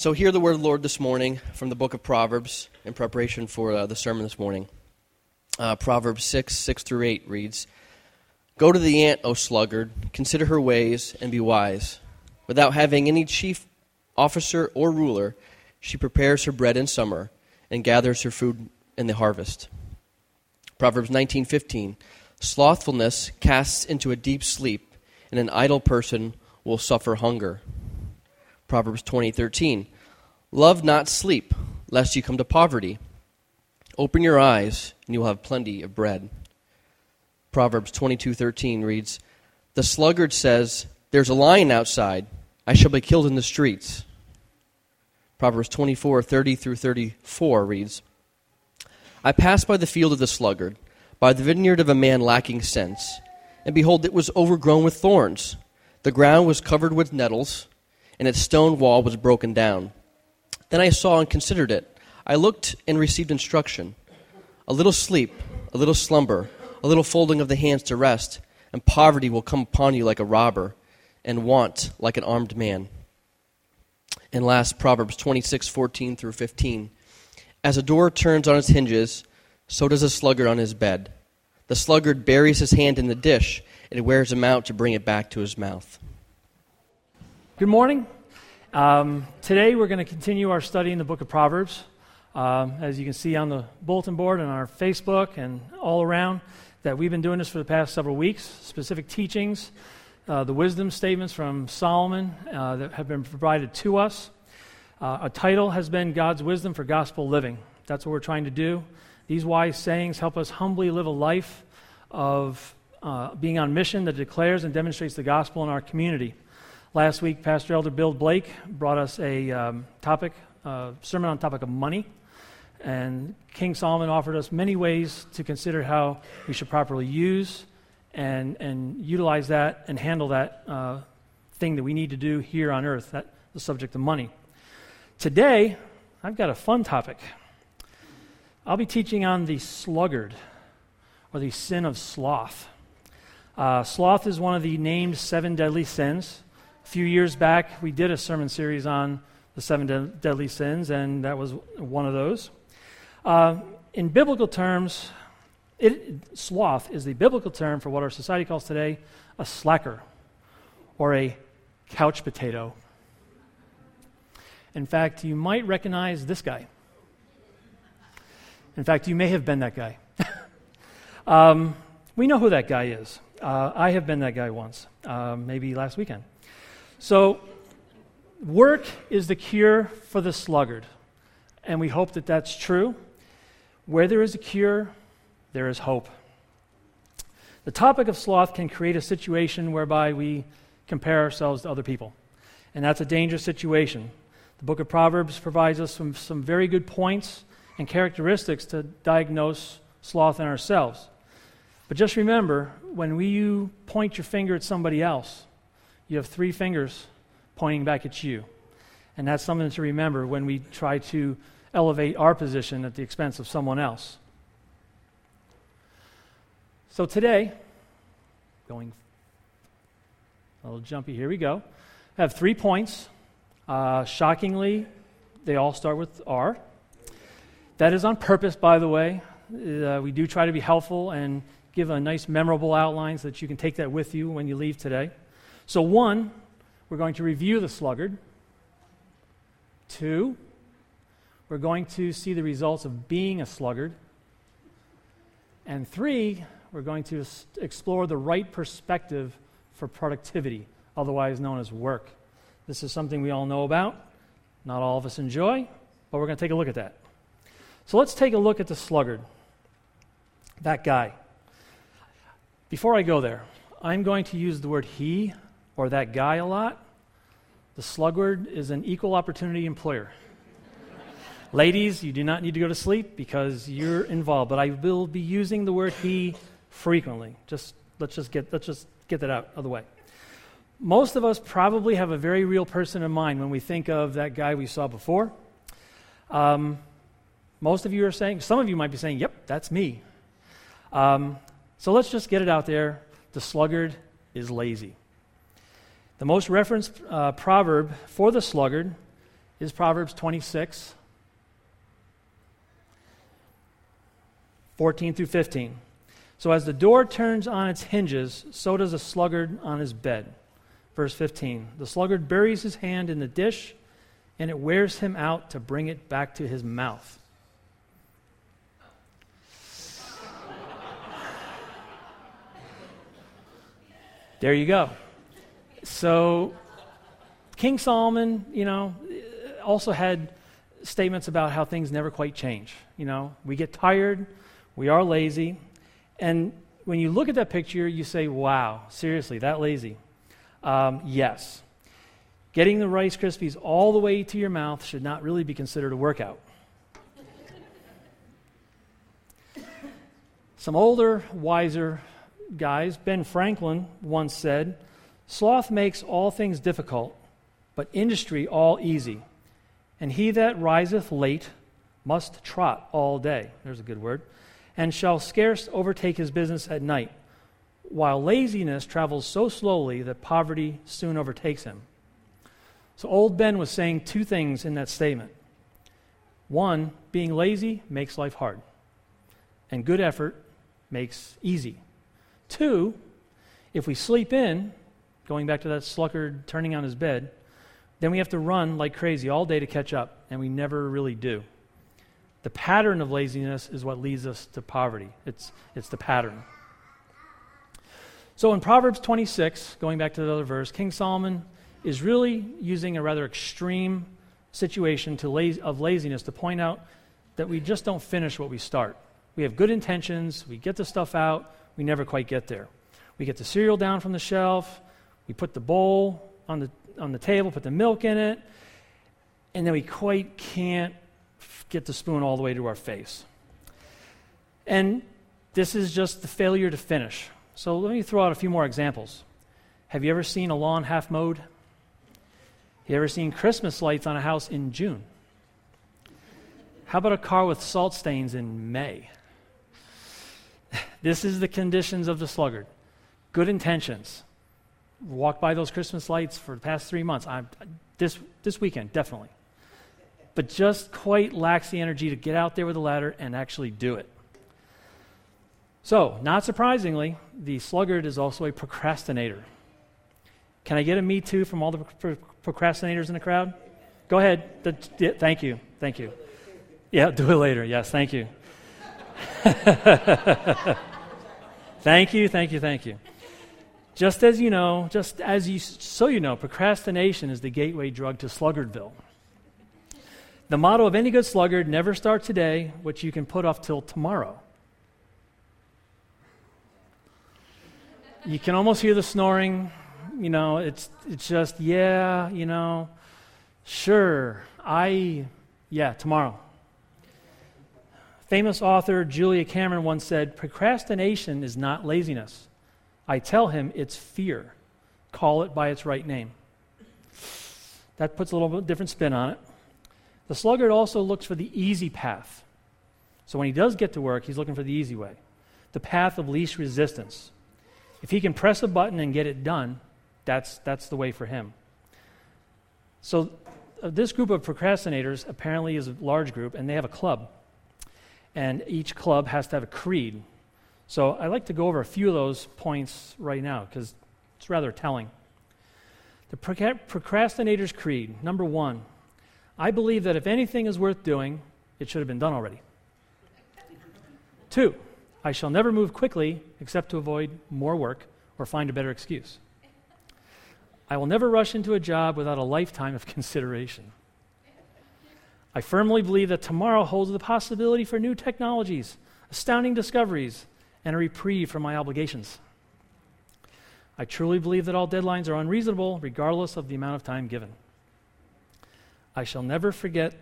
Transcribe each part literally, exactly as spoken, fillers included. So hear the word of the Lord this morning from the book of Proverbs in preparation for uh, the sermon this morning. Uh, Proverbs six, six through eight reads, "Go to the ant, O sluggard, consider her ways and be wise. Without having any chief officer or ruler, she prepares her bread in summer and gathers her food in the harvest." Proverbs nineteen fifteen, "Slothfulness casts into a deep sleep, and an idle person will suffer hunger." Proverbs twenty thirteen, "Love not sleep, lest you come to poverty. Open your eyes, and you will have plenty of bread." Proverbs twenty-two thirteen reads, "The sluggard says, 'There's a lion outside. I shall be killed in the streets.'" Proverbs twenty-four thirty through thirty-four reads, "I passed by the field of the sluggard, by the vineyard of a man lacking sense, and behold, it was overgrown with thorns. The ground was covered with nettles, and its stone wall was broken down. Then I saw and considered it. I looked and received instruction. A little sleep, a little slumber, a little folding of the hands to rest, and poverty will come upon you like a robber, and want like an armed man." And last, Proverbs twenty-six fourteen through fifteen. "As a door turns on its hinges, so does a sluggard on his bed. The sluggard buries his hand in the dish, and it wears him out to bring it back to his mouth." Good morning. Um, today we're going to continue our study in the book of Proverbs. Um, as you can see on the bulletin board and on our Facebook and all around, that we've been doing this for the past several weeks, specific teachings, uh, the wisdom statements from Solomon uh, that have been provided to us. Uh, a title has been God's Wisdom for Gospel Living. That's what we're trying to do. These wise sayings help us humbly live a life of uh, being on mission that declares and demonstrates the gospel in our community. Last week, Pastor Elder Bill Blake brought us a um, topic, uh, sermon on the topic of money, and King Solomon offered us many ways to consider how we should properly use and and utilize that and handle that uh, thing that we need to do here on earth, that the subject of money. Today, I've got a fun topic. I'll be teaching on the sluggard, or the sin of sloth. Uh, sloth is one of the named seven deadly sins. A few years back, we did a sermon series on the seven de- deadly sins, and that was one of those. Uh, in biblical terms, it, sloth is the biblical term for what our society calls today a slacker, or a couch potato. In fact, you might recognize this guy. In fact, you may have been that guy. um, we know who that guy is. Uh, I have been that guy once, uh, maybe last weekend. So work is the cure for the sluggard, and we hope that that's true. Where there is a cure, there is hope. The topic of sloth can create a situation whereby we compare ourselves to other people, and that's a dangerous situation. The book of Proverbs provides us some, some very good points and characteristics to diagnose sloth in ourselves. But just remember, when we, you point your finger at somebody else, you have three fingers pointing back at you. And that's something to remember when we try to elevate our position at the expense of someone else. So today, going a little jumpy, here we go. I have three points. Uh, shockingly, they all start with R. That is on purpose, by the way. Uh, we do try to be helpful and give a nice, memorable outline so that you can take that with you when you leave today. So one, we're going to review the sluggard. Two, we're going to see the results of being a sluggard. And three, we're going to explore the right perspective for productivity, otherwise known as work. This is something we all know about. Not all of us enjoy, but we're going to take a look at that. So let's take a look at the sluggard, that guy. Before I go there, I'm going to use the word he or that guy a lot. The sluggard is an equal opportunity employer. Ladies, you do not need to go to sleep because you're involved, but I will be using the word he frequently. Just let's just get let's just get that out of the way. Most of us probably have a very real person in mind when we think of that guy we saw before. Um, most of you are saying, some of you might be saying, "Yep, that's me." Um, so let's just get it out there. The sluggard is lazy. The most referenced uh, proverb for the sluggard is Proverbs twenty-six, fourteen through fifteen. So as the door turns on its hinges, so does a sluggard on his bed. Verse fifteen, the sluggard buries his hand in the dish, and it wears him out to bring it back to his mouth. There you go. So King Solomon, you know, also had statements about how things never quite change. You know, we get tired, we are lazy, and when you look at that picture, you say, wow, seriously, that lazy? Um, yes. Getting the Rice Krispies all the way to your mouth should not really be considered a workout. Some older, wiser guys, Ben Franklin once said, sloth makes all things difficult, but industry all easy. And he that riseth late must trot all day, there's a good word, and shall scarce overtake his business at night, while laziness travels so slowly that poverty soon overtakes him. So old Ben was saying two things in that statement. One, being lazy makes life hard, and good effort makes easy. Two, if we sleep in, going back to that sluggard turning on his bed, then we have to run like crazy all day to catch up, and we never really do. The pattern of laziness is what leads us to poverty. It's, it's the pattern. So in Proverbs twenty-six, going back to the other verse, King Solomon is really using a rather extreme situation to laz- of laziness to point out that we just don't finish what we start. We have good intentions, we get the stuff out, we never quite get there. We get the cereal down from the shelf, we put the bowl on the on the table, put the milk in it, and then we quite can't get the spoon all the way to our face. And this is just the failure to finish. So let me throw out a few more examples. Have you ever seen a lawn half mowed? Have you ever seen Christmas lights on a house in June? How about a car with salt stains in May? This is the conditions of the sluggard. Good intentions. Walked by those Christmas lights for the past three months. I'm, this this weekend, definitely. But just quite lacks the energy to get out there with a ladder and actually do it. So, not surprisingly, the sluggard is also a procrastinator. Can I get a me too from all the pro- pro- procrastinators in the crowd? Go ahead. The, yeah, thank you. Thank you. Yeah, do it later. Yes, thank you. Thank you, thank you, thank you. Just as you know, just as you, so you know, procrastination is the gateway drug to sluggardville. The motto of any good sluggard, never start today, which you can put off till tomorrow. You can almost hear the snoring, you know, it's it's just, yeah, you know, sure, I, yeah, tomorrow. Famous author Julia Cameron once said, procrastination is not laziness. I tell him it's fear. Call it by its right name. That puts a little bit different spin on it. The sluggard also looks for the easy path. So when he does get to work, he's looking for the easy way, the path of least resistance. If he can press a button and get it done, that's, that's the way for him. So uh, this group of procrastinators apparently is a large group, and they have a club. And each club has to have a creed. So I'd like to go over a few of those points right now because it's rather telling. The procrastinator's creed, number one, I believe that if anything is worth doing, it should have been done already. Two, I shall never move quickly except to avoid more work or find a better excuse. I will never rush into a job without a lifetime of consideration. I firmly believe that tomorrow holds the possibility for new technologies, astounding discoveries, and a reprieve from my obligations. I truly believe that all deadlines are unreasonable, regardless of the amount of time given. I shall never forget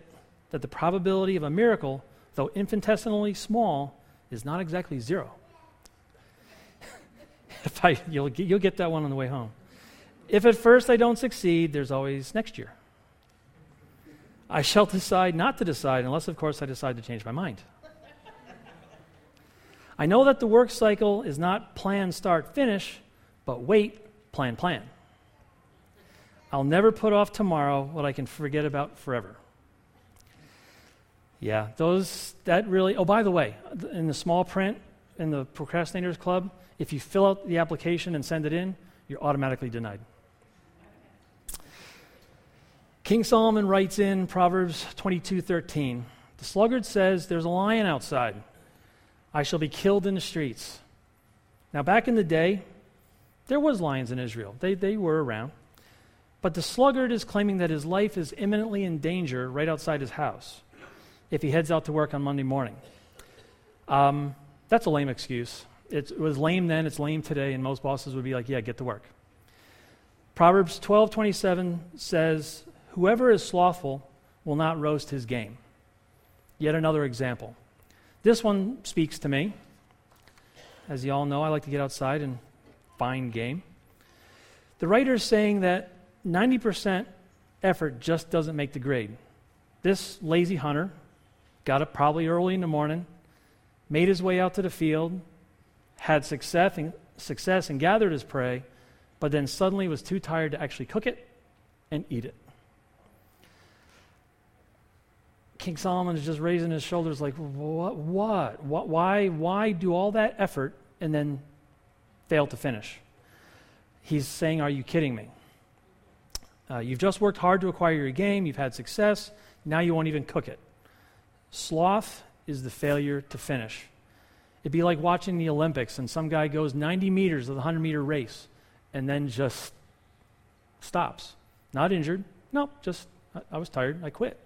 that the probability of a miracle, though infinitesimally small, is not exactly zero. If I, you'll, you'll get that one on the way home. If at first I don't succeed, there's always next year. I shall decide not to decide unless, of course, I decide to change my mind. I know that the work cycle is not plan, start, finish, but wait, plan, plan. I'll never put off tomorrow what I can forget about forever. Yeah, those, that really, oh, by the way, in the small print, in the Procrastinators Club, if you fill out the application and send it in, you're automatically denied. King Solomon writes in Proverbs twenty-two thirteen, the sluggard says, there's a lion outside. I shall be killed in the streets. Now, back in the day, there was lions in Israel. They, they were around. But the sluggard is claiming that his life is imminently in danger right outside his house if he heads out to work on Monday morning. Um, that's a lame excuse. It's, it was lame then, it's lame today, and most bosses would be like, yeah, get to work. Proverbs twelve twenty-seven says, whoever is slothful will not roast his game. Yet another example. This one speaks to me. As you all know, I like to get outside and find game. The writer is saying that ninety percent effort just doesn't make the grade. This lazy hunter got up probably early in the morning, made his way out to the field, had success and, success and gathered his prey, but then suddenly was too tired to actually cook it and eat it. King Solomon is just raising his shoulders like, what, what, what why, why do all that effort and then fail to finish? He's saying, are you kidding me? Uh, you've just worked hard to acquire your game, you've had success, now you won't even cook it. Sloth is the failure to finish. It'd be like watching the Olympics and some guy goes ninety meters of the hundred-meter race and then just stops. Not injured, nope, just I, I was tired, I quit.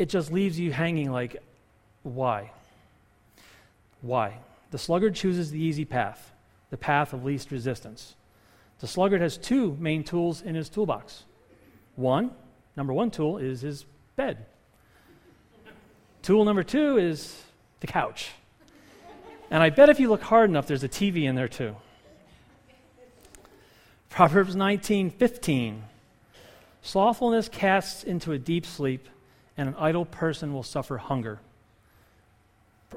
It just leaves you hanging like, why? Why? The sluggard chooses the easy path, the path of least resistance. The sluggard has two main tools in his toolbox. One, number one tool is his bed. Tool number two is the couch. And I bet if you look hard enough, there's a T V in there too. Proverbs nineteen fifteen. Slothfulness casts into a deep sleep, and an idle person will suffer hunger.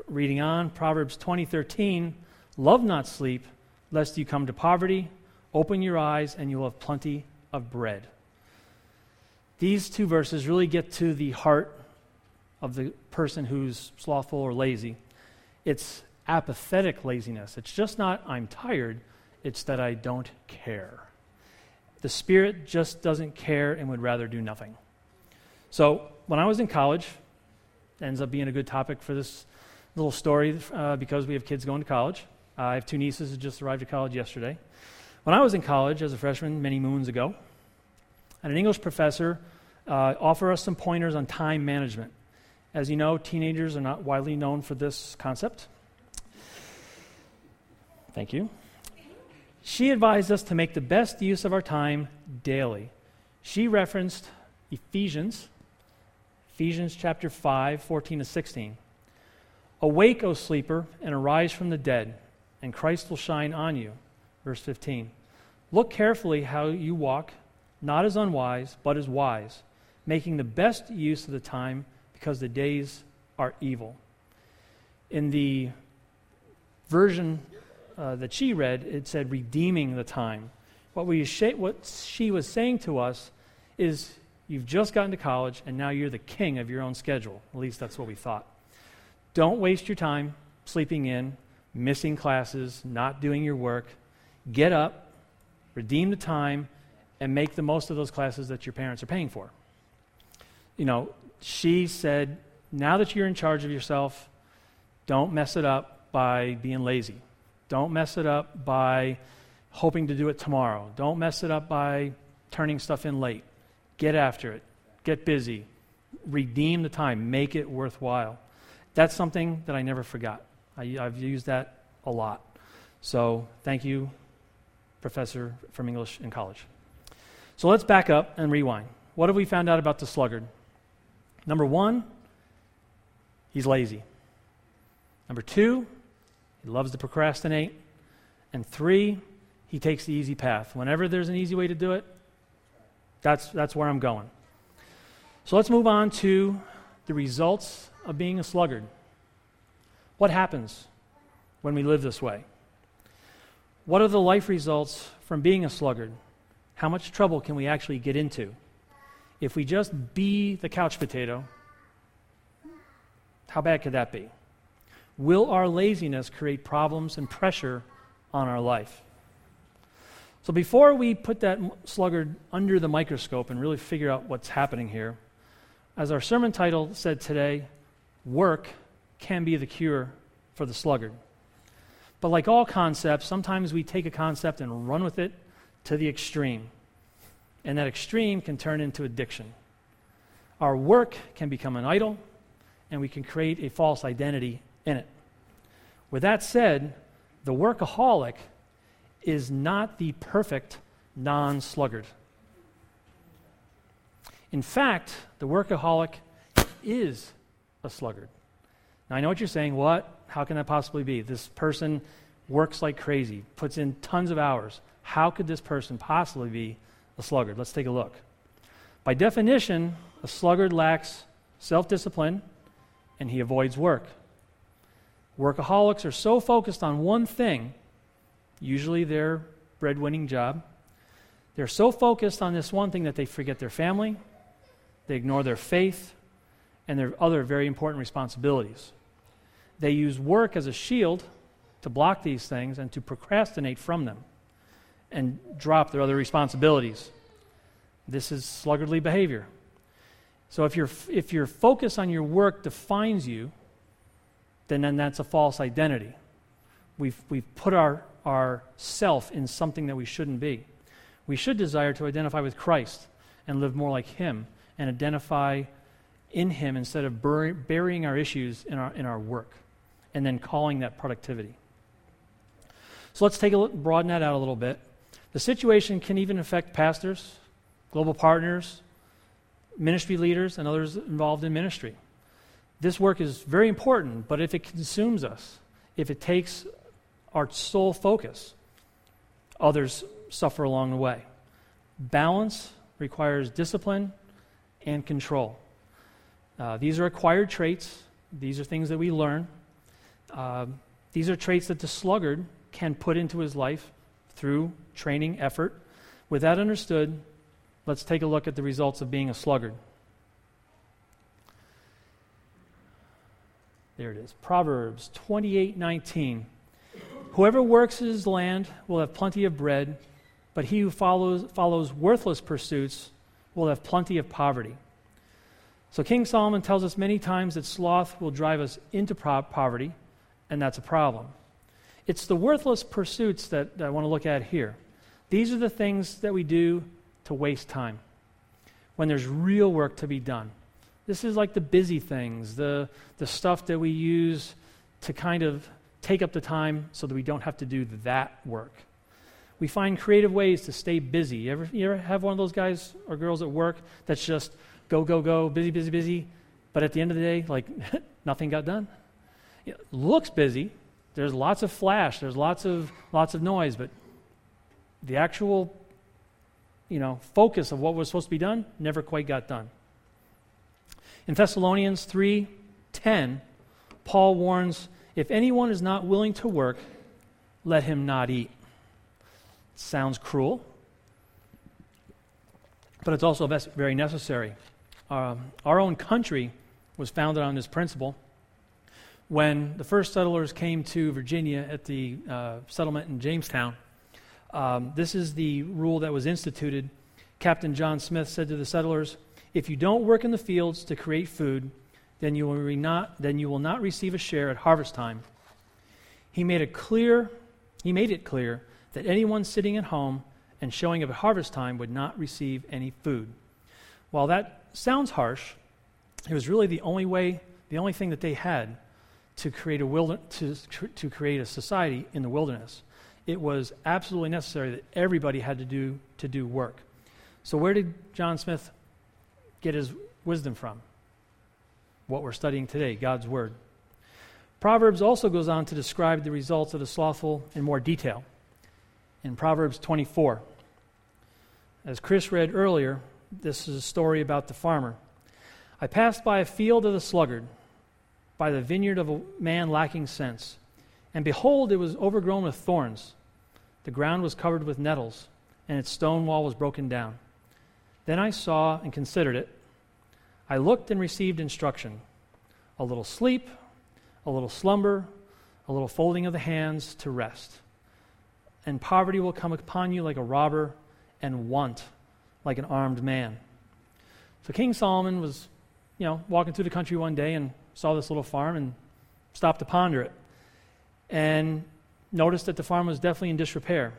Reading on, Proverbs twenty thirteen, love not sleep, lest you come to poverty. Open your eyes, and you will have plenty of bread. These two verses really get to the heart of the person who's slothful or lazy. It's apathetic laziness. It's just not, I'm tired. It's that I don't care. The spirit just doesn't care and would rather do nothing. So, when I was in college, ends up being a good topic for this little story uh, because we have kids going to college. Uh, I have two nieces who just arrived at college yesterday. When I was in college as a freshman many moons ago, I had an English professor uh, offer us some pointers on time management. As you know, teenagers are not widely known for this concept. Thank you. She advised us to make the best use of our time daily. She referenced Ephesians Ephesians chapter five, fourteen to sixteen. Awake, O sleeper, and arise from the dead, and Christ will shine on you. Verse fifteen. Look carefully how you walk, not as unwise, but as wise, making the best use of the time, because the days are evil. In the version uh, that she read, it said redeeming the time. What, we sh- what she was saying to us is, you've just gotten to college, and now you're the king of your own schedule. At least that's what we thought. Don't waste your time sleeping in, missing classes, not doing your work. Get up, redeem the time, and make the most of those classes that your parents are paying for. You know, she said, now that you're in charge of yourself, don't mess it up by being lazy. Don't mess it up by hoping to do it tomorrow. Don't mess it up by turning stuff in late. Get after it. Get busy. Redeem the time. Make it worthwhile. That's something that I never forgot. I, I've used that a lot. So thank you, Professor from English in college. So let's back up and rewind. What have we found out about the sluggard? Number one, he's lazy. Number two, he loves to procrastinate. And three, he takes the easy path. Whenever there's an easy way to do it, That's that's where I'm going. So let's move on to the results of being a sluggard. What happens when we live this way? What are the life results from being a sluggard? how much trouble can we actually get into? If we just be the couch potato, how bad could that be? Will our laziness create problems and pressure on our life? So before we put that sluggard under the microscope and really figure out what's happening here, as our sermon title said today, work can be the cure for the sluggard. But like all concepts, sometimes we take a concept and run with it to the extreme. And that extreme can turn into addiction. Our work can become an idol, and we can create a false identity in it. With that said, the workaholic is not the perfect non-sluggard. In fact, the workaholic is a sluggard. Now, I know what you're saying. What? How can that possibly be? This person works like crazy, puts in tons of hours. How could this person possibly be a sluggard? Let's take a look. By definition, a sluggard lacks self-discipline, and he avoids work. Workaholics are so focused on one thing, usually their breadwinning job. They're so focused on this one thing that they forget their family, they ignore their faith, and their other very important responsibilities. They use work as a shield to block these things and to procrastinate from them and drop their other responsibilities. This is sluggardly behavior. So if your if your focus on your work defines you, then, then that's a false identity. We've we've put our, our self in something that we shouldn't be. We should desire to identify with Christ and live more like Him and identify in Him instead of bur- burying our issues in our in our work and then calling that productivity. So let's take a look, broaden that out a little bit. The situation can even affect pastors, global partners, ministry leaders, and others involved in ministry. This work is very important, but if it consumes us, if it takes our sole focus, others suffer along the way. Balance requires discipline and control. Uh, these are acquired traits. These are things that we learn. Uh, these are traits that the sluggard can put into his life through training effort. With that understood, let's take a look at the results of being a sluggard. There it is. Proverbs twenty-eight nineteen. Whoever works his land will have plenty of bread, but he who follows, follows worthless pursuits will have plenty of poverty. So King Solomon tells us many times that sloth will drive us into pro- poverty, and that's a problem. It's the worthless pursuits that, that I want to look at here. These are the things that we do to waste time when there's real work to be done. This is like the busy things, the, the stuff that we use to kind of take up the time so that we don't have to do that work. We find creative ways to stay busy. You ever, you ever have one of those guys or girls at work that's just go, go, go, busy, busy, busy, but at the end of the day, like, nothing got done? It looks busy. There's lots of flash. There's lots of lots of noise, but the actual, you know, focus of what was supposed to be done never quite got done. In Thessalonians three ten, Paul warns, if anyone is not willing to work, let him not eat. It sounds cruel, but it's also very necessary. Um, our own country was founded on this principle. When the first settlers came to Virginia at the uh, settlement in Jamestown, um, this is the rule that was instituted. Captain John Smith said to the settlers, if you don't work in the fields to create food, then you will re- not then you will not receive a share at harvest time. He made it clear, he made it clear that anyone sitting at home and showing up at harvest time would not receive any food. While that sounds harsh, it was really the only way, the only thing that they had to create a wilder, to to create a society in the wilderness. It was absolutely necessary that everybody had to do to do work. So where did John Smith get his wisdom from? What we're studying today, God's Word. Proverbs also goes on to describe the results of the slothful in more detail. In Proverbs twenty-four, as Chris read earlier, this is a story about the farmer. I passed by a field of the sluggard, by the vineyard of a man lacking sense, and behold, it was overgrown with thorns. The ground was covered with nettles, and its stone wall was broken down. Then I saw and considered it. I looked and received instruction, a little sleep, a little slumber, a little folding of the hands to rest. And poverty will come upon you like a robber, and want like an armed man. So King Solomon was, you know, walking through the country one day and saw this little farm and stopped to ponder it. And noticed that the farm was definitely in disrepair.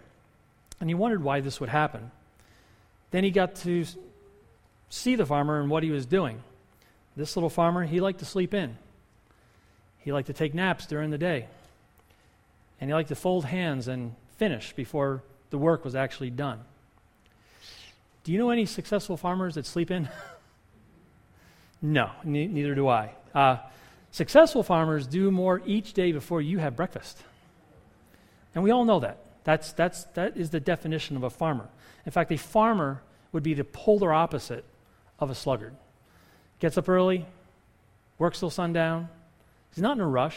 And he wondered why this would happen. Then he got to see the farmer and what he was doing. This little farmer, he liked to sleep in. He liked to take naps during the day. And he liked to fold hands and finish before the work was actually done. Do you know any successful farmers that sleep in? No, ne- neither do I. Uh, successful farmers do more each day before you have breakfast. And we all know that. That's, that's, that is the definition of a farmer. In fact, a farmer would be the polar opposite of a sluggard. Gets up early, works till sundown. He's not in a rush,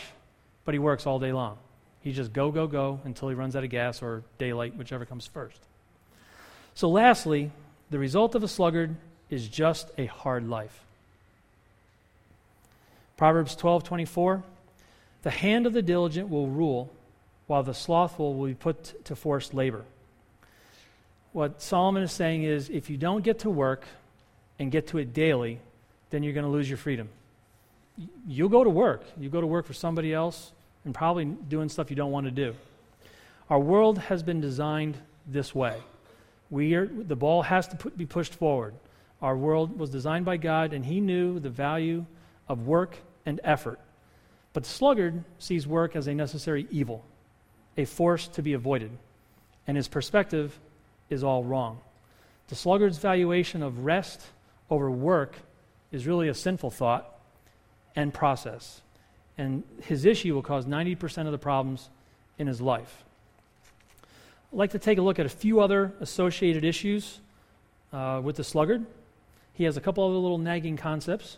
but he works all day long. He just go, go, go until he runs out of gas or daylight, whichever comes first. So lastly, the result of a sluggard is just a hard life. Proverbs twelve twenty-four, the hand of the diligent will rule, while the slothful will be put to forced labor. What Solomon is saying is, if you don't get to work and get to it daily, then you're going to lose your freedom. You'll go to work. You go to work for somebody else and probably doing stuff you don't want to do. Our world has been designed this way. We are, the ball has to put, be pushed forward. Our world was designed by God, and he knew the value of work and effort. But the sluggard sees work as a necessary evil, a force to be avoided, and his perspective is all wrong. The sluggard's valuation of rest over work is really a sinful thought and process, and his issue will cause ninety percent of the problems in his life. I'd like to take a look at a few other associated issues uh, with the sluggard. He has a couple other little nagging concepts.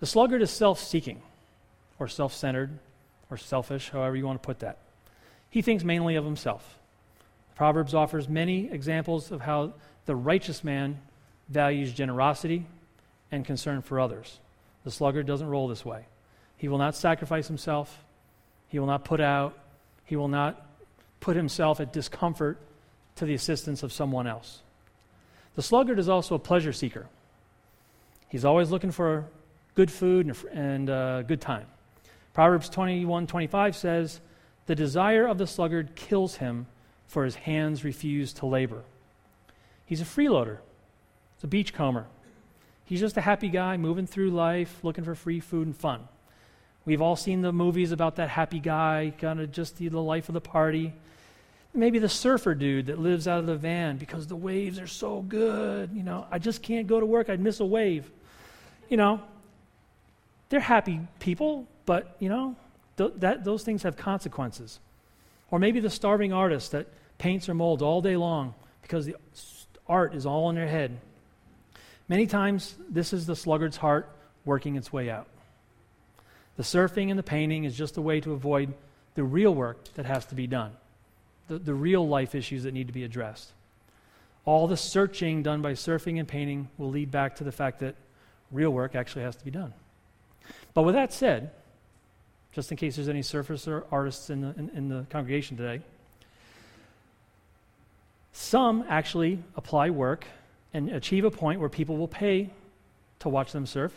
The sluggard is self-seeking, or self-centered, or selfish, however you want to put that. He thinks mainly of himself. Proverbs offers many examples of how the righteous man values generosity and concern for others. The sluggard doesn't roll this way. He will not sacrifice himself. He will not put out. He will not put himself at discomfort to the assistance of someone else. The sluggard is also a pleasure seeker. He's always looking for good food and, and uh, good time. Proverbs twenty-one twenty-five says, the desire of the sluggard kills him, for his hands refuse to labor. He's a freeloader. He's a beachcomber. He's just a happy guy moving through life, looking for free food and fun. We've all seen the movies about that happy guy, kind of just the, the life of the party. Maybe the surfer dude that lives out of the van because the waves are so good. You know, I just can't go to work. I'd miss a wave. You know, they're happy people, but, you know, th- that those things have consequences. Or maybe the starving artist that paints or molds all day long because the art is all in their head. Many times, this is the sluggard's heart working its way out. The surfing and the painting is just a way to avoid the real work that has to be done, the, the real life issues that need to be addressed. All the searching done by surfing and painting will lead back to the fact that real work actually has to be done. But with that said, just in case there's any surfers or artists in the, in, in the congregation today, some actually apply work and achieve a point where people will pay to watch them surf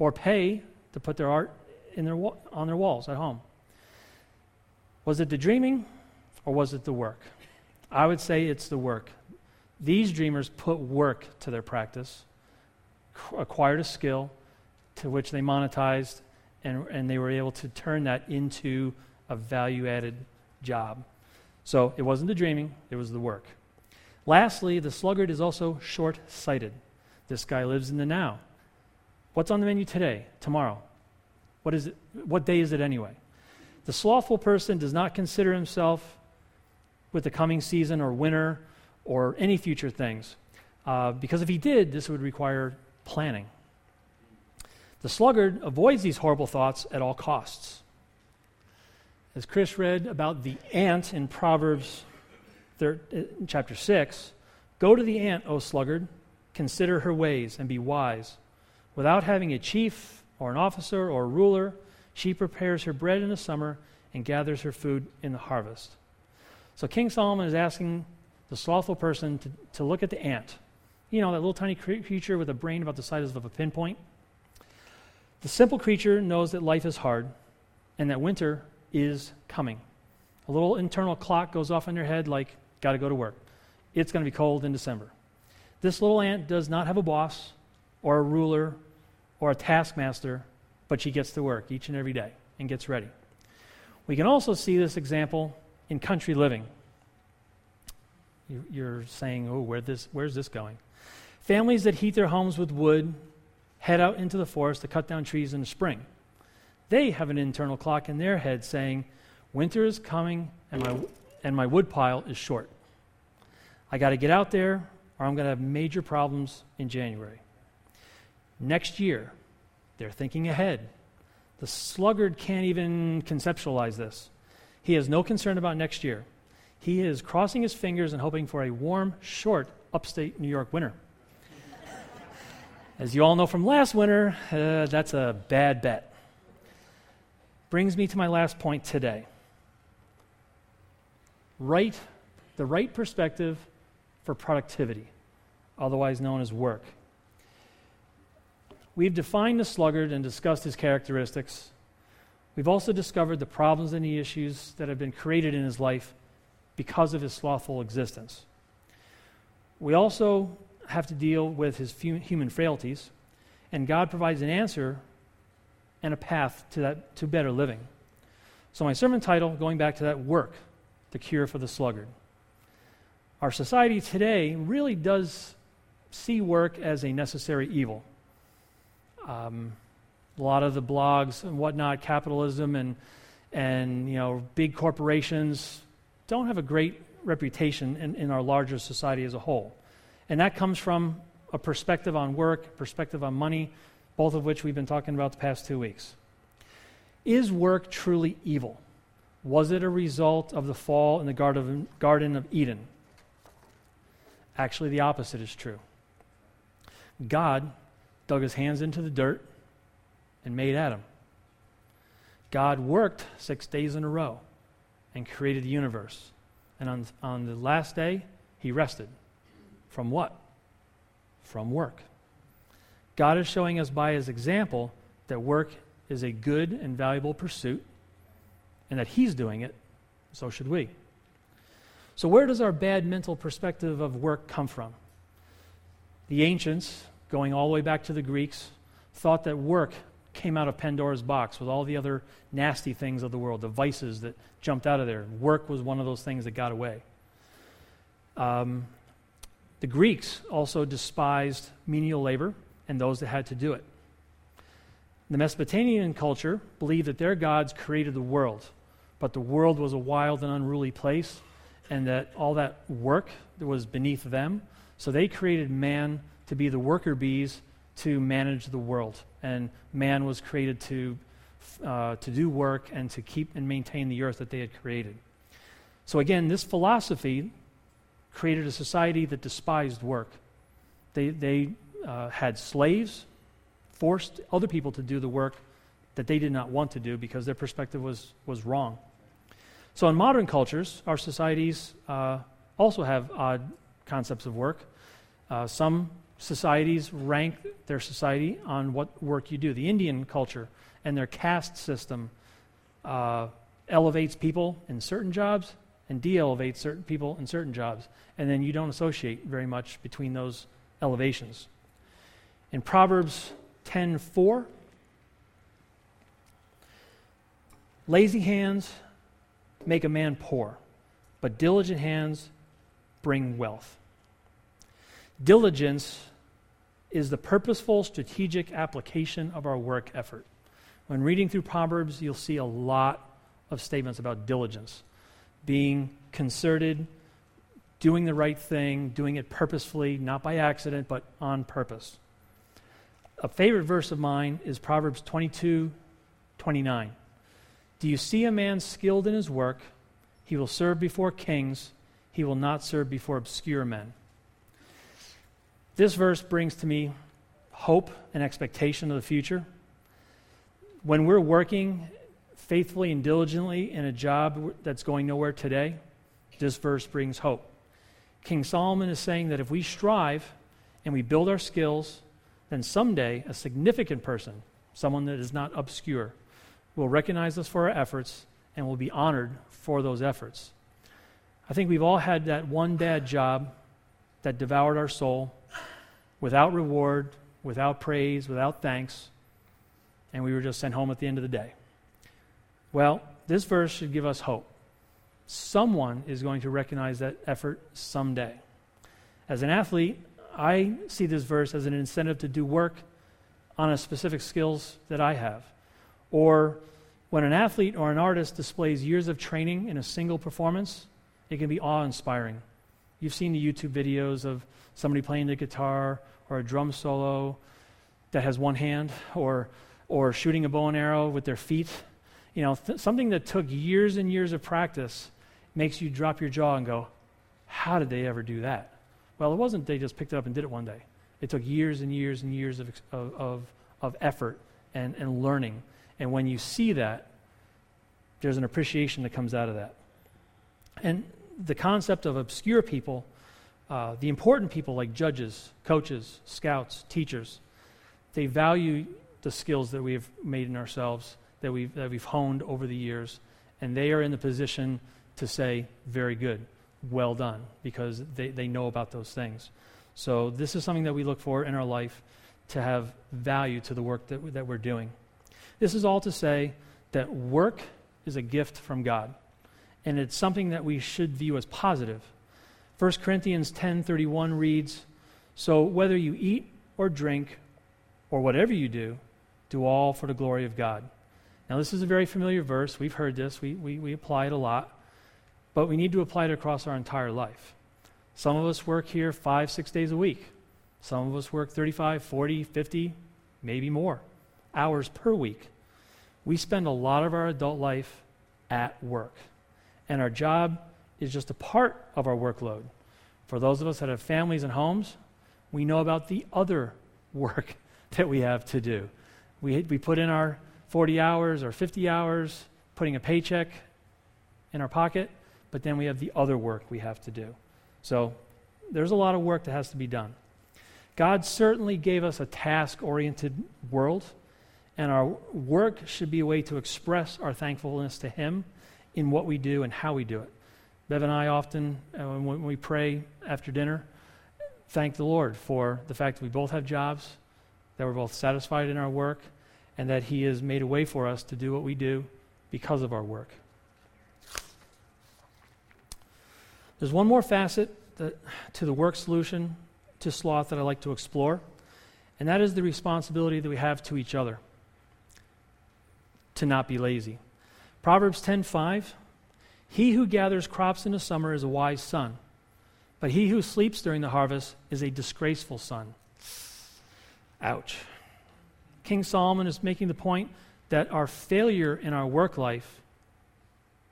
or pay to put their art in their wa- on their walls at home. Was it the dreaming or was it the work? I would say it's the work. These dreamers put work to their practice, c- acquired a skill to which they monetized, and, and they were able to turn that into a value-added job. So it wasn't the dreaming, it was the work. Lastly, the sluggard is also short-sighted. This guy lives in the now. What's on the menu today, tomorrow? What is it? What day is it anyway? The slothful person does not consider himself with the coming season or winter or any future things, uh, because if he did, this would require planning. The sluggard avoids these horrible thoughts at all costs. As Chris read about the ant in Proverbs thir- chapter six, "Go to the ant, O sluggard, consider her ways and be wise. Without having a chief or an officer or a ruler, she prepares her bread in the summer and gathers her food in the harvest." So King Solomon is asking the slothful person to, to look at the ant. You know, that little tiny creature with a brain about the size of a pinpoint. The simple creature knows that life is hard and that winter is coming. A little internal clock goes off in their head like, got to go to work. It's going to be cold in December. This little ant does not have a boss or a ruler or a taskmaster, but she gets to work each and every day and gets ready. We can also see this example in country living. You're saying, oh, where this, where's this going? Families that heat their homes with wood head out into the forest to cut down trees in the spring. They have an internal clock in their head saying, winter is coming and my and my wood pile is short. I got to get out there or I'm going to have major problems in January. Next year, they're thinking ahead. The sluggard can't even conceptualize this. He has no concern about next year. He is crossing his fingers and hoping for a warm, short, upstate New York winter. As you all know from last winter, uh, that's a bad bet. Brings me to my last point today. Right, the right perspective for productivity, otherwise known as work. We've defined the sluggard and discussed his characteristics. We've also discovered the problems and the issues that have been created in his life because of his slothful existence. We also have to deal with his human frailties, and God provides an answer and a path to that to better living. So my sermon title, going back to that, work, the cure for the sluggard. Our society today really does see work as a necessary evil. Um, a lot of the blogs and whatnot, capitalism and and you know big corporations don't have a great reputation in, in our larger society as a whole. And that comes from a perspective on work, perspective on money, both of which we've been talking about the past two weeks. Is work truly evil? Was it a result of the fall in the Garden of Eden? Actually, the opposite is true. God dug his hands into the dirt and made Adam. God worked six days in a row and created the universe. And on, on the last day, he rested. From what? From work. God is showing us by his example that work is a good and valuable pursuit and that he's doing it, so should we. So where does our bad mental perspective of work come from? The ancients, going all the way back to the Greeks, thought that work came out of Pandora's box with all the other nasty things of the world, the vices that jumped out of there. Work was one of those things that got away. Um, The Greeks also despised menial labor and those that had to do it. The Mesopotamian culture believed that their gods created the world, but the world was a wild and unruly place, and that all that work was beneath them. So they created man to be the worker bees to manage the world, and man was created to uh, to do work and to keep and maintain the earth that they had created. So again, this philosophy created a society that despised work. They they uh, had slaves, forced other people to do the work that they did not want to do because their perspective was, was wrong. So in modern cultures, our societies uh, also have odd concepts of work. Uh, some societies rank their society on what work you do. The Indian culture and their caste system uh, elevates people in certain jobs and de-elevate certain people in certain jobs, and then you don't associate very much between those elevations. In Proverbs ten four, lazy hands make a man poor, but diligent hands bring wealth. Diligence is the purposeful, strategic application of our work effort. When reading through Proverbs, you'll see a lot of statements about diligence. Being concerted, doing the right thing, doing it purposefully, not by accident, but on purpose. A favorite verse of mine is Proverbs twenty-two twenty-nine. "Do you see a man skilled in his work? He will serve before kings. He will not serve before obscure men. This verse brings to me hope and expectation of the future. When we're working faithfully and diligently in a job that's going nowhere today, this verse brings hope. King Solomon is saying that if we strive and we build our skills, then someday a significant person, someone that is not obscure, will recognize us for our efforts and will be honored for those efforts. I think we've all had that one bad job that devoured our soul without reward, without praise, without thanks, and we were just sent home at the end of the day. Well, this verse should give us hope. Someone is going to recognize that effort someday. As an athlete, I see this verse as an incentive to do work on a specific skills that I have. Or when an athlete or an artist displays years of training in a single performance, it can be awe-inspiring. You've seen the YouTube videos of somebody playing the guitar or a drum solo that has one hand, or or shooting a bow and arrow with their feet. You know, th- something that took years and years of practice makes you drop your jaw and go, how did they ever do that? Well, it wasn't they just picked it up and did it one day. It took years and years and years of of, of effort and, and learning. And when you see that, there's an appreciation that comes out of that. And the concept of obscure people, uh, the important people like judges, coaches, scouts, teachers, they value the skills that we've made in ourselves, that we've, that we've honed over the years, and they are in the position to say, very good, well done, because they, they know about those things. So this is something that we look for in our life, to have value to the work that, that we're doing. This is all to say that work is a gift from God, and it's something that we should view as positive. First Corinthians ten thirty-one reads, "So whether you eat or drink or whatever you do, do all for the glory of God." Now, this is a very familiar verse. We've heard this. We, we, we apply it a lot, but we need to apply it across our entire life. Some of us work here five, six days a week. Some of us work thirty-five, forty, fifty, maybe more hours per week. We spend a lot of our adult life at work, and our job is just a part of our workload. For those of us that have families and homes, we know about the other work that we have to do. We we put in our forty hours or fifty hours, putting a paycheck in our pocket, but then we have the other work we have to do. So there's a lot of work that has to be done. God certainly gave us a task-oriented world, and our work should be a way to express our thankfulness to Him in what we do and how we do it. Bev and I often, uh, when we pray after dinner, thank the Lord for the fact that we both have jobs, that we're both satisfied in our work, and that He has made a way for us to do what we do because of our work. There's one more facet that, to the work solution to sloth that I like to explore, and that is the responsibility that we have to each other to not be lazy. Proverbs ten five, "He who gathers crops in the summer is a wise son, but he who sleeps during the harvest is a disgraceful son." Ouch. King Solomon is making the point that our failure in our work life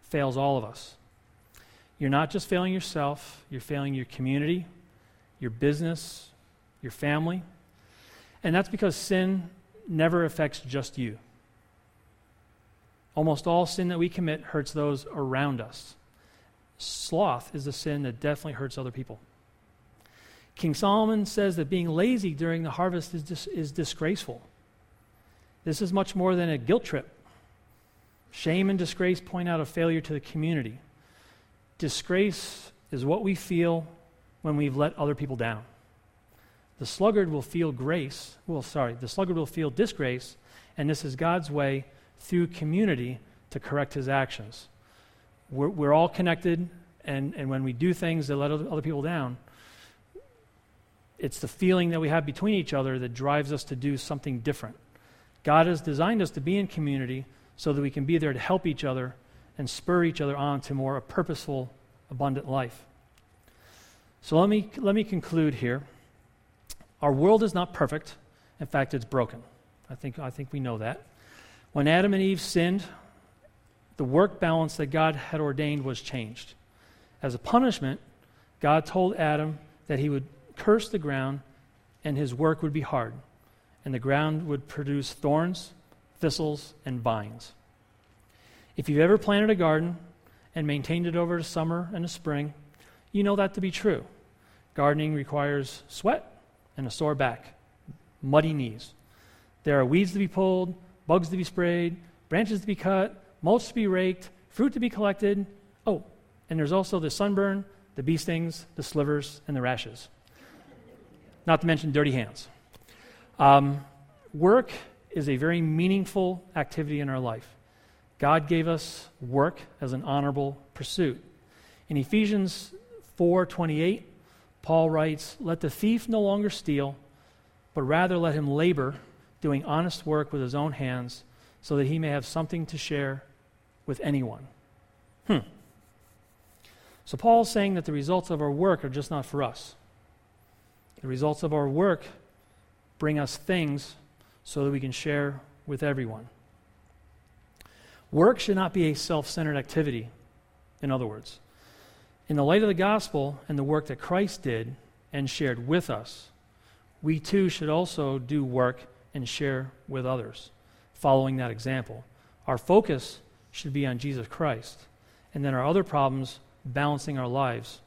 fails all of us. You're not just failing yourself, you're failing your community, your business, your family. And that's because sin never affects just you. Almost all sin that we commit hurts those around us. Sloth is a sin that definitely hurts other people. King Solomon says that being lazy during the harvest is dis- is disgraceful. This is much more than a guilt trip. Shame and disgrace point out a failure to the community. Disgrace is what we feel when we've let other people down. The sluggard will feel grace, well, sorry, the sluggard will feel disgrace, and this is God's way through community to correct his actions. We're, we're all connected, and, and when we do things that let other, other people down, it's the feeling that we have between each other that drives us to do something different. God has designed us to be in community so that we can be there to help each other and spur each other on to more a purposeful, abundant life. So let me let me conclude here. Our world is not perfect. In fact, it's broken. I think I think we know that. When Adam and Eve sinned, the work balance that God had ordained was changed. As a punishment, God told Adam that he would curse the ground and his work would be hard, and the ground would produce thorns, thistles, and vines. If you've ever planted a garden and maintained it over a summer and a spring, you know that to be true. Gardening requires sweat and a sore back, muddy knees. There are weeds to be pulled, bugs to be sprayed, branches to be cut, mulch to be raked, fruit to be collected. Oh, and there's also the sunburn, the bee stings, the slivers, and the rashes. Not to mention dirty hands. Um, work is a very meaningful activity in our life. God gave us work as an honorable pursuit. In Ephesians four twenty-eight, Paul writes, "Let the thief no longer steal, but rather let him labor, doing honest work with his own hands, so that he may have something to share with anyone." Hmm. So Paul's saying that the results of our work are just not for us. The results of our work bring us things so that we can share with everyone. Work should not be a self-centered activity, in other words. In the light of the gospel and the work that Christ did and shared with us, we too should also do work and share with others, following that example. Our focus should be on Jesus Christ, and then our other problems balancing our lives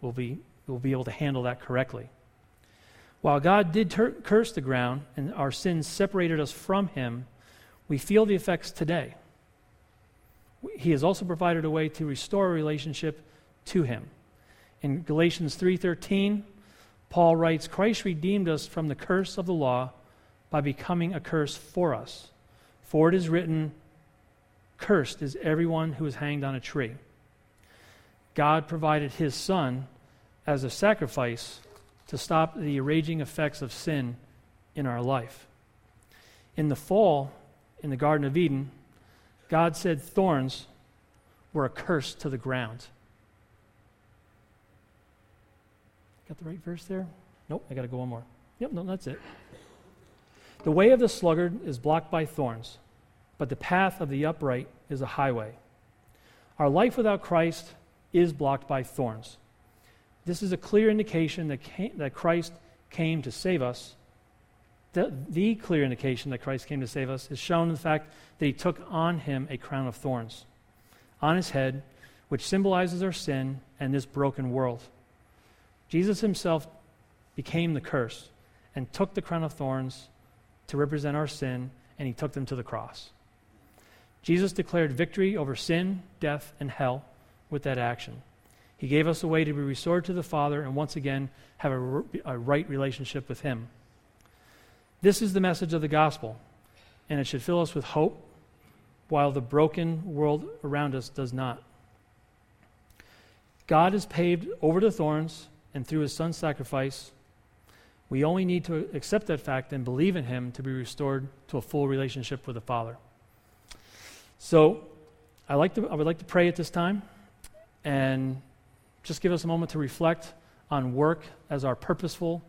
will be will be able to handle that correctly. While God did ter- curse the ground and our sins separated us from him, we feel the effects today. He has also provided a way to restore a relationship to him. In Galatians three thirteen, Paul writes, "Christ redeemed us from the curse of the law by becoming a curse for us. For it is written, 'Cursed is everyone who is hanged on a tree.'" God provided his son as a sacrifice to stop the raging effects of sin in our life. In the fall, in the Garden of Eden, God said thorns were a curse to the ground. Got the right verse there? Nope, I got to go one more. Yep, no, that's it. "The way of the sluggard is blocked by thorns, but the path of the upright is a highway." Our life without Christ is blocked by thorns. This is a clear indication that came, that Christ came to save us. The, the clear indication that Christ came to save us is shown in the fact that he took on him a crown of thorns on his head, which symbolizes our sin and this broken world. Jesus himself became the curse and took the crown of thorns to represent our sin, and he took them to the cross. Jesus declared victory over sin, death, and hell with that action. He gave us a way to be restored to the Father and once again have a, a right relationship with him. This is the message of the gospel, and it should fill us with hope while the broken world around us does not. God has paved over the thorns and through his son's sacrifice. We only need to accept that fact and believe in him to be restored to a full relationship with the Father. So I like to I would like to pray at this time, and just give us a moment to reflect on work as our purposeful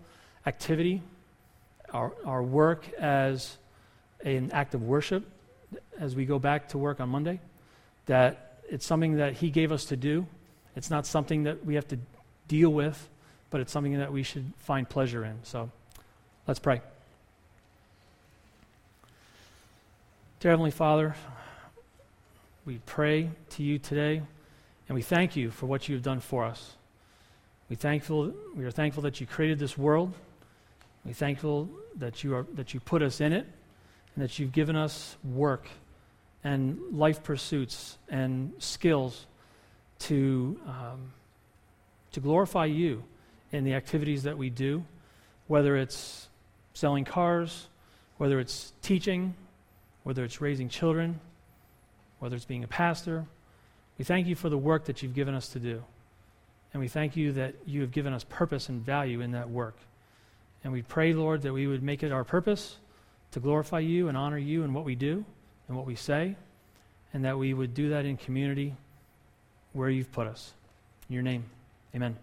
activity, our, our work as an act of worship as we go back to work on Monday, that it's something that he gave us to do. It's not something that we have to deal with, but it's something that we should find pleasure in. So let's pray. Dear Heavenly Father, we pray to you today, and we thank you for what you have done for us. We thankful. We are thankful that you created this world. We're thankful that you are that you put us in it, and that you've given us work and life pursuits and skills to um, to glorify you in the activities that we do, whether it's selling cars, whether it's teaching, whether it's raising children, whether it's being a pastor. We thank you for the work that you've given us to do. And we thank you that you have given us purpose and value in that work. And we pray, Lord, that we would make it our purpose to glorify you and honor you in what we do and what we say, and that we would do that in community where you've put us. In your name, amen.